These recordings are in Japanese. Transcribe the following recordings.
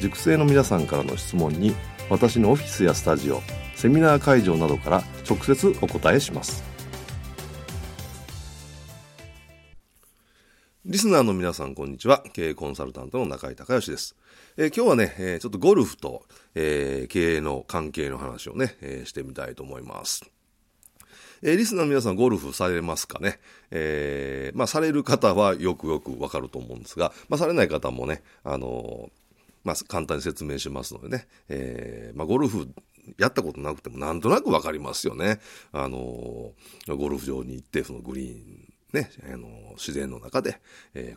塾生の皆さんからの質問に私のオフィスやスタジオ、セミナー会場などから直接お答えします。リスナーの皆さんこんにちは、経営コンサルタントの中井孝義です。今日はね、ちょっとゴルフと、経営の関係の話をね、してみたいと思います。リスナーの皆さんゴルフされますかね。される方はよくわかると思うんですが、されない方もね、簡単に説明しますのでね、ゴルフやったことなくてもなんとなくわかりますよね。ゴルフ場に行ってそのグリーンね、自然の中で、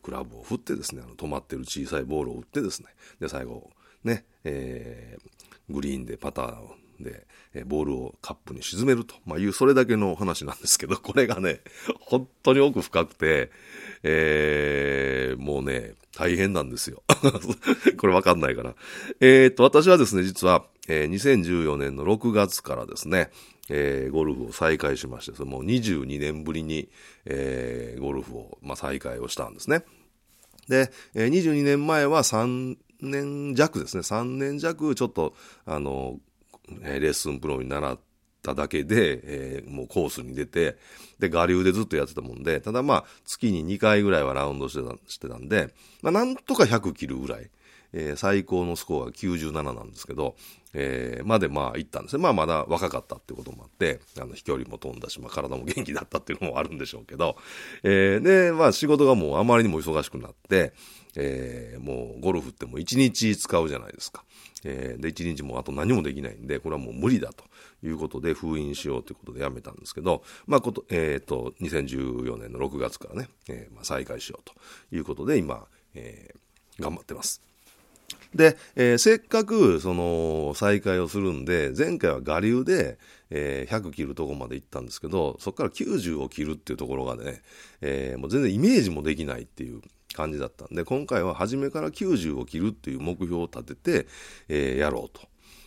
クラブを振ってですね、止まってる小さいボールを打ってですね、で最後ね、グリーンでパターをでボールをカップに沈めると、いうそれだけの話なんですけど、これがね本当に奥深くて、もうね大変なんですよこれわかんないかな。私はですね、実は、2014年の6月からですね、ゴルフを再開しまして、それもう22年ぶりに、ゴルフを、再開をしたんですね。で、22年前は3年弱ですね、3年弱ちょっとレッスンプロに習っただけで、もうコースに出て、で、我流でずっとやってたもんで、ただ月に2回ぐらいはラウンドしてたんで、なんとか100切るぐらい、最高のスコアが97なんですけど、まで行ったんですね。まだ若かったってこともあって、飛距離も飛んだし、体も元気だったっていうのもあるんでしょうけど、で、仕事がもうあまりにも忙しくなって、もうゴルフってもう1日使うじゃないですか。で、1日もあと何もできないんで、これはもう無理だということで封印しようということでやめたんですけど、2014年の6月からね、再開しようということで今、頑張ってます。で、せっかくその再開をするんで、前回は我流で、100切るとこまで行ったんですけど、そこから90を切るっていうところがね、もう全然イメージもできないっていう感じだったんで、今回は初めから90を切るっていう目標を立てて、やろうと。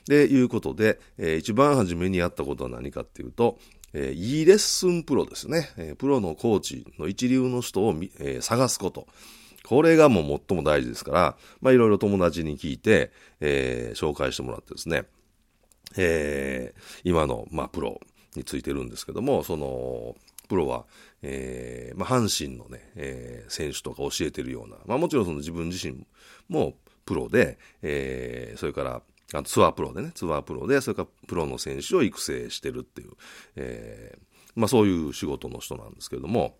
で、いうことで、一番初めにやったことは何かっていうと、いいレッスンプロですね。プロのコーチの一流の人を、探すこと。これがもう最も大事ですから、いろいろ友達に聞いて、紹介してもらってですね、今の、プロについてるんですけども、その、プロは、阪神のね、選手とか教えてるような、もちろんその自分自身もプロで、それからツアープロで、それからプロの選手を育成してるっていう、そういう仕事の人なんですけれども、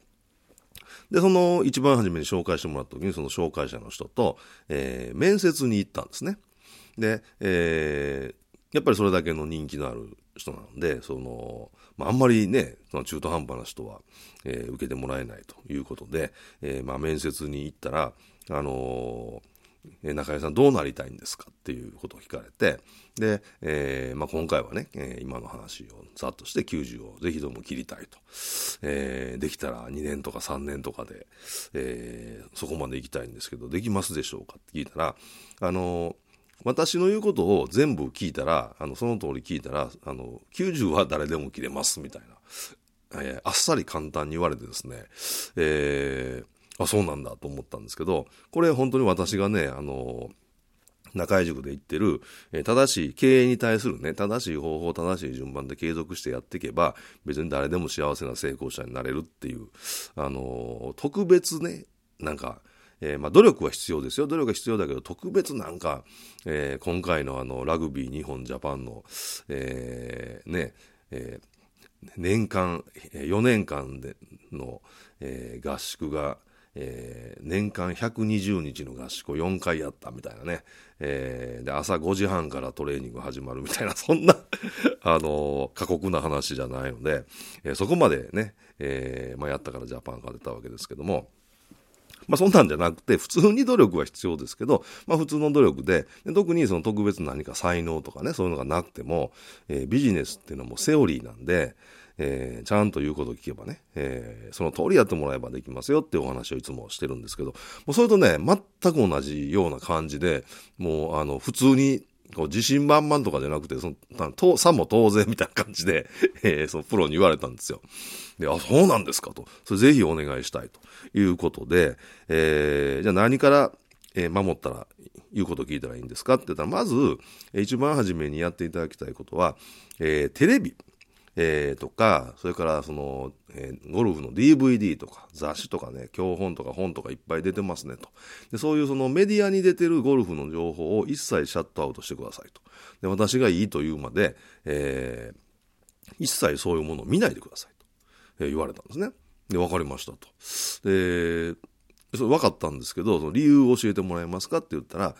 で、その一番初めに紹介してもらった時に、その紹介者の人と、面接に行ったんですね。で、やっぱりそれだけの人気のある人なので、その、あんまりね、その中途半端な人は、受けてもらえないということで、面接に行ったら、中井さんどうなりたいんですかっていうことを聞かれて、で、今回はね、今の話をざっとして90をぜひとも切りたいと、できたら2年とか3年とかで、そこまで行きたいんですけどできますでしょうかって聞いたら、私の言うことを全部聞いたら、その通り聞いたら、90は誰でも切れますみたいな、あっさり簡単に言われてですね、そうなんだと思ったんですけど、これ本当に私がね、中井塾で言ってる、正しい経営に対するね、正しい方法、正しい順番で継続してやっていけば、別に誰でも幸せな成功者になれるっていう、特別ね、努力は必要ですよ。努力は必要だけど、特別なんか、今回のラグビー日本ジャパンの、年間、4年間での、合宿が、年間120日の合宿を4回やったみたいなね、で朝5時半からトレーニング始まるみたいな、そんな過酷な話じゃないので、そこまでね、やったからジャパンが出たわけですけども、そんなんじゃなくて、普通に努力は必要ですけど、普通の努力で、特にその特別何か才能とかね、そういうのがなくても、ビジネスっていうのはもうセオリーなんで、ちゃんと言うことを聞けばね、その通りやってもらえばできますよっていうお話をいつもしてるんですけど、もうそれとね、全く同じような感じで、もう普通にこう自信満々とかじゃなくて、さも当然みたいな感じで、そのプロに言われたんですよ。で、あ、そうなんですかと、それぜひお願いしたいということで、じゃあ何から守ったら、言うことを聞いたらいいんですかって言ったら、まず一番初めにやっていただきたいことは、テレビとか、それからゴルフの DVD とか雑誌とかね、教本とか本とかいっぱい出てますねと。で、そういうメディアに出てるゴルフの情報を一切シャットアウトしてくださいと。で、私がいいというまで、一切そういうものを見ないでくださいと、言われたんですね。で、わかりましたと。で、それ分かったんですけど、その理由を教えてもらえますかって言ったら、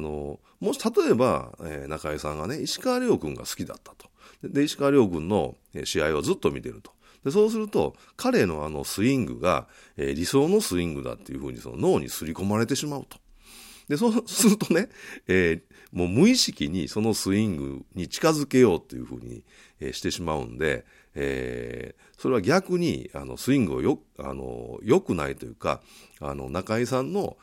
もし例えば、中井さんがね、石川遼君が好きだったと。で、石川遼君の試合をずっと見てると。で、そうすると、彼のスイングが、理想のスイングだっていうふうに脳に刷り込まれてしまうと。で、そうするとね、もう無意識にそのスイングに近づけようっていうふうに、してしまうんで、それは逆に、スイングを良くないというか、中井さんの、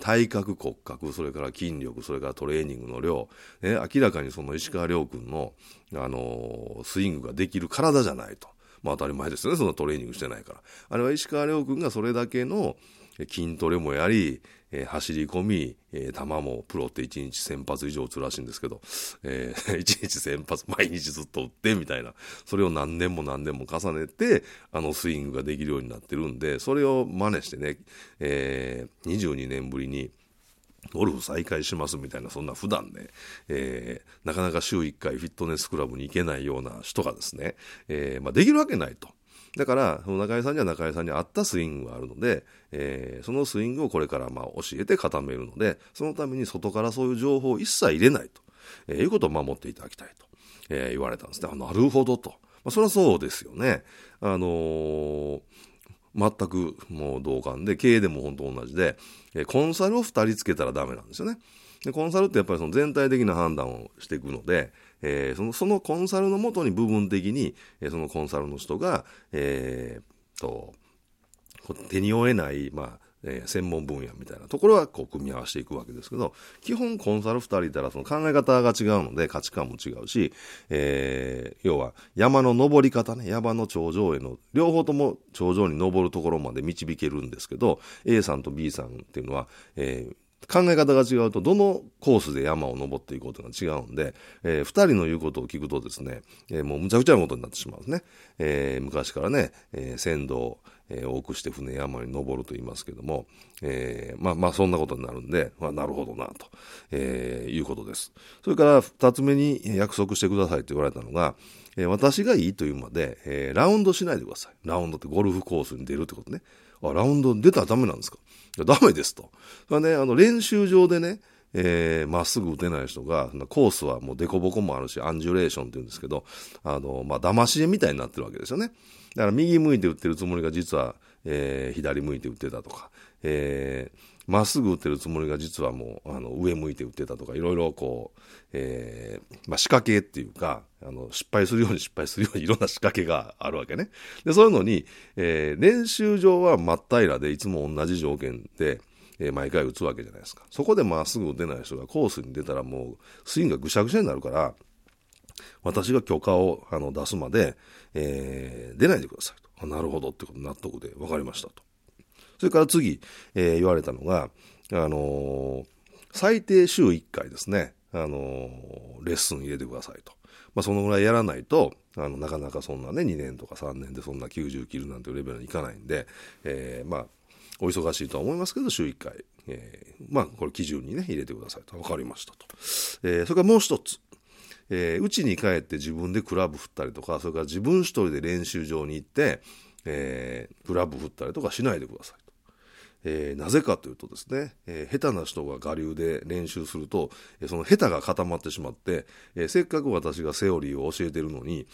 体格、骨格、それから筋力、それからトレーニングの量、ね、明らかにその石川遼君の、スイングができる体じゃないと。当たり前ですよね、そのトレーニングしてないから。あれは石川遼君がそれだけの筋トレもやり、走り込み、球もプロって1日1000発以上打つらしいんですけど、1日1000発毎日ずっと打ってみたいな、それを何年も何年も重ねてスイングができるようになってるんで、それを真似してね、22年ぶりにゴルフ再開しますみたいな、そんな普段ね、なかなか週1回フィットネスクラブに行けないような人がですね、できるわけないと。だから、中井さんには中井さんに合ったスイングがあるので、そのスイングをこれから教えて固めるので、そのために外からそういう情報を一切入れないと、いうことを守っていただきたいと、言われたんですね。なるほどと。それはそうですよね。全くもう同感で、経営でも本当同じで、コンサルを2人つけたらダメなんですよね。で、コンサルってやっぱり全体的な判断をしていくので、そのコンサルのもとに部分的に、そのコンサルの人が、手に負えない、専門分野みたいなところはこう組み合わせていくわけですけど、基本コンサル2人いたらその考え方が違うので、価値観も違うし、要は山の登り方ね、山の頂上への、両方とも頂上に登るところまで導けるんですけど、A さんと B さんっていうのは、考え方が違うと、どのコースで山を登っていこうというのが違うんで、2人の言うことを聞くとですね、もうむちゃくちゃなことになってしまうんですね。昔からね、船頭を多くして船山に登ると言いますけども、そんなことになるんで、なるほどなと、いうことです。それから2つ目に約束してくださいと言われたのが、私がいいというまで、ラウンドしないでください。ラウンドってゴルフコースに出るってことね。ラウンド出たらダメなんですか？いや、ダメですと。それはね、練習場でね、っすぐ打てない人が、コースはもうデコボコもあるし、アンジュレーションって言うんですけど、騙し絵みたいになってるわけですよね。だから右向いて打ってるつもりが実は、左向いて打ってたとか、っすぐ打ってるつもりが実はもう、上向いて打ってたとか、いろいろこう、仕掛けっていうか、失敗するようにいろんな仕掛けがあるわけね。で、そういうのに、練習場は真っ平らで、いつも同じ条件で、毎回打つわけじゃないですか。そこでまっすぐ打てない人がコースに出たらもうスイングがぐしゃぐしゃになるから、私が許可を出すまで、出ないでくださいと。なるほどってこと、納得で分かりましたと。それから次、言われたのが、最低週1回ですね、レッスン入れてくださいと。そのぐらいやらないと、なかなかそんなね、2年とか3年でそんな90切るなんていうレベルにいかないんで、お忙しいとは思いますけど週1回、まあこれ基準にね入れてくださいと。分かりましたと。それからもう一つ、家に帰って自分でクラブ振ったりとか、それから自分一人で練習場に行って、クラブ振ったりとかしないでくださいと。なぜかというとですね、下手な人が我流で練習すると、その下手が固まってしまって、せっかく私がセオリーを教えてるのに、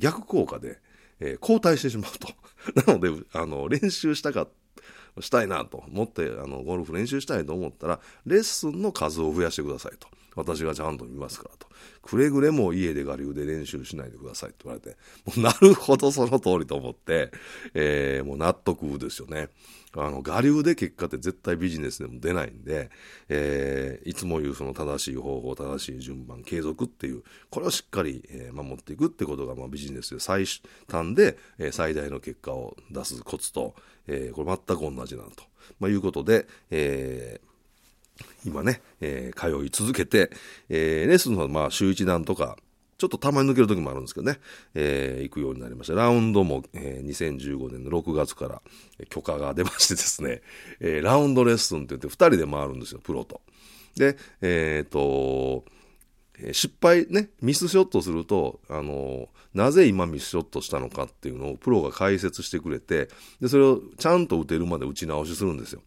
逆効果で、後退してしまうと。なので練習したいなと思ってゴルフ練習したいと思ったらレッスンの数を増やしてくださいと。私がちゃんと見ますからと。くれぐれも家で我流で練習しないでくださいって言われて、もうなるほどその通りと思って、もう納得ですよね。我流で結果って絶対ビジネスでも出ないんで、いつも言うその正しい方法、正しい順番、継続っていう、これをしっかり守っていくってことが、まあ、ビジネスで最短で最大の結果を出すコツと、これ全く同じなと、まあ、いうことで、今ね、通い続けて、レッスンのまあ週一段とか、ちょっとたまに抜ける時もあるんですけどね、行くようになりました。ラウンドも、2015年の6月から許可が出ましてですね、ラウンドレッスンって言って2人で回るんですよ、プロと。で、失敗ね、ミスショットすると、なぜ今ミスショットしたのかっていうのをプロが解説してくれて、で、それをちゃんと打てるまで打ち直しするんですよ。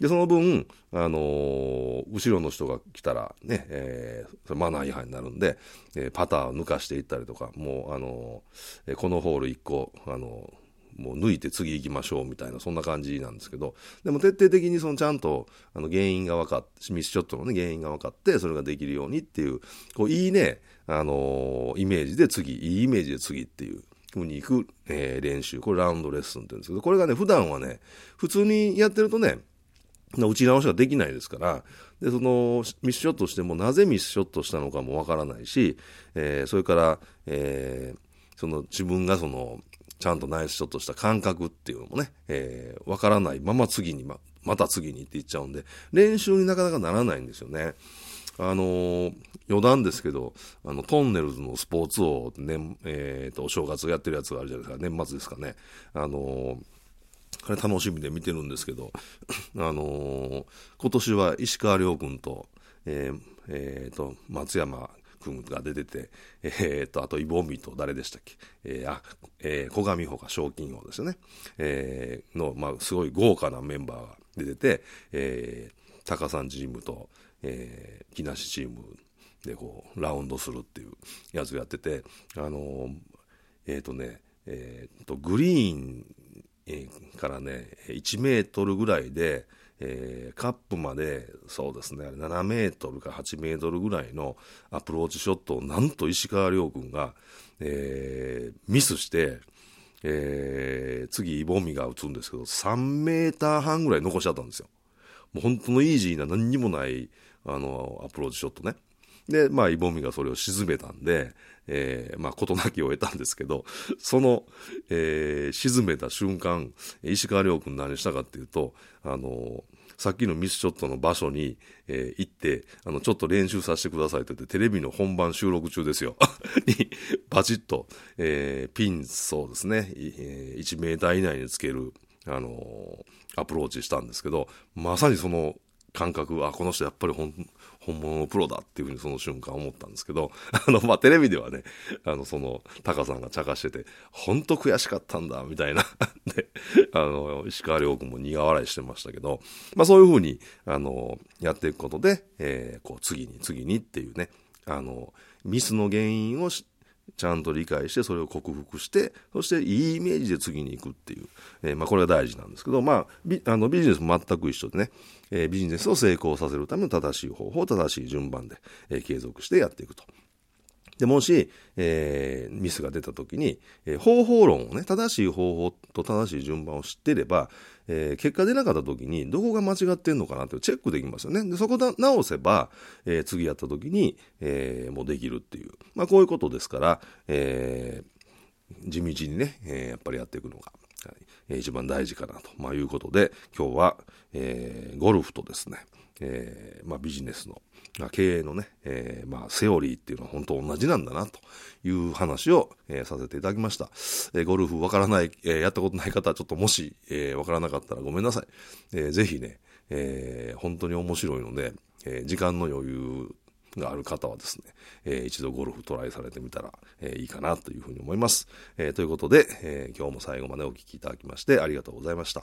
で、その分、後ろの人が来たらね、マナー違反になるんで、パターを抜かしていったりとか、もう、このホール1個、もう抜いて次行きましょうみたいな、そんな感じなんですけど、でも徹底的にそのちゃんと、原因が分かって、ミスショットのね、原因が分かって、それができるようにっていう、こう、いいね、いいイメージで次っていう。に行く、練習、これラウンドレッスンって言うんですけど、これがね、普段はね、普通にやってるとね、打ち直しはできないですから、で、そのミスショットしてもなぜミスショットしたのかもわからないし、それから、自分がちゃんとナイスショットした感覚っていうのもね、わからないまま次に、また次にっていっちゃうんで、練習になかなかならないんですよね。余談ですけど、トンネルズのスポーツ王、お正月やってるやつがあるじゃないですか、年末ですかね。あれ楽しみで見てるんですけど、今年は石川遼君と、松山君が出てて、あとイボミと誰でしたっけ、小上穂が賞金王ですよね。すごい豪華なメンバーが出てて、高さんチームと、木梨チームでこうラウンドするっていうやつをやってて、グリーンからね1メートルぐらいで、カップまでそうですね7メートルか8メートルぐらいのアプローチショットをなんと石川遼君が、ミスして、次イボミが打つんですけど3メーター半ぐらい残しちゃったんですよ。もう本当のイージーな何にもないアプローチショットね。で、まあ、イボミがそれを沈めたんで、事なきを得たんですけど、その、沈めた瞬間、石川遼君何したかっていうと、さっきのミスショットの場所に、行って、ちょっと練習させてくださいって言って、テレビの本番収録中ですよ。に、バチッと、ピン、そうですね、1メーター以内につける、アプローチしたんですけど、まさにその、感覚、この人やっぱり本物のプロだっていうふうにその瞬間思ったんですけど、テレビではね、タカさんが茶化してて、本当悔しかったんだ、みたいな。で、石川遼君も苦笑いしてましたけど、まあそういうふうに、やっていくことで、こう、次にっていうね、ミスの原因をちゃんと理解して、それを克服して、そしていいイメージで次に行くっていう。これが大事なんですけど、ビジネスも全く一緒でね、ビジネスを成功させるための正しい方法、正しい順番で、継続してやっていくと。で、もし、ミスが出たときに、方法論をね、正しい方法と正しい順番を知っていれば、結果出なかったときに、どこが間違ってんのかなってチェックできますよね。で、そこ直せば、次やったときに、もうできるっていう。まあ、こういうことですから、地道にね、やっぱりやっていくのが、一番大事かなと、いうことで、今日は、ゴルフとですね、ビジネスの経営のね、セオリーっていうのは本当同じなんだなという話を、させていただきました。ゴルフわからない、やったことない方はちょっともし、わからなかったらごめんなさい。ぜひね、本当に面白いので、時間の余裕がある方はですね、一度ゴルフトライされてみたら、いいかなというふうに思います。ということで、今日も最後までお聞きいただきましてありがとうございました。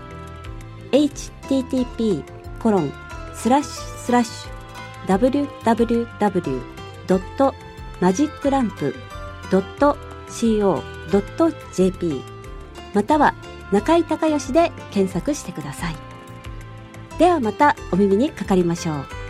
http://www.magiclamp.co.jp または中井孝義で検索してください。ではまたお耳にかかりましょう。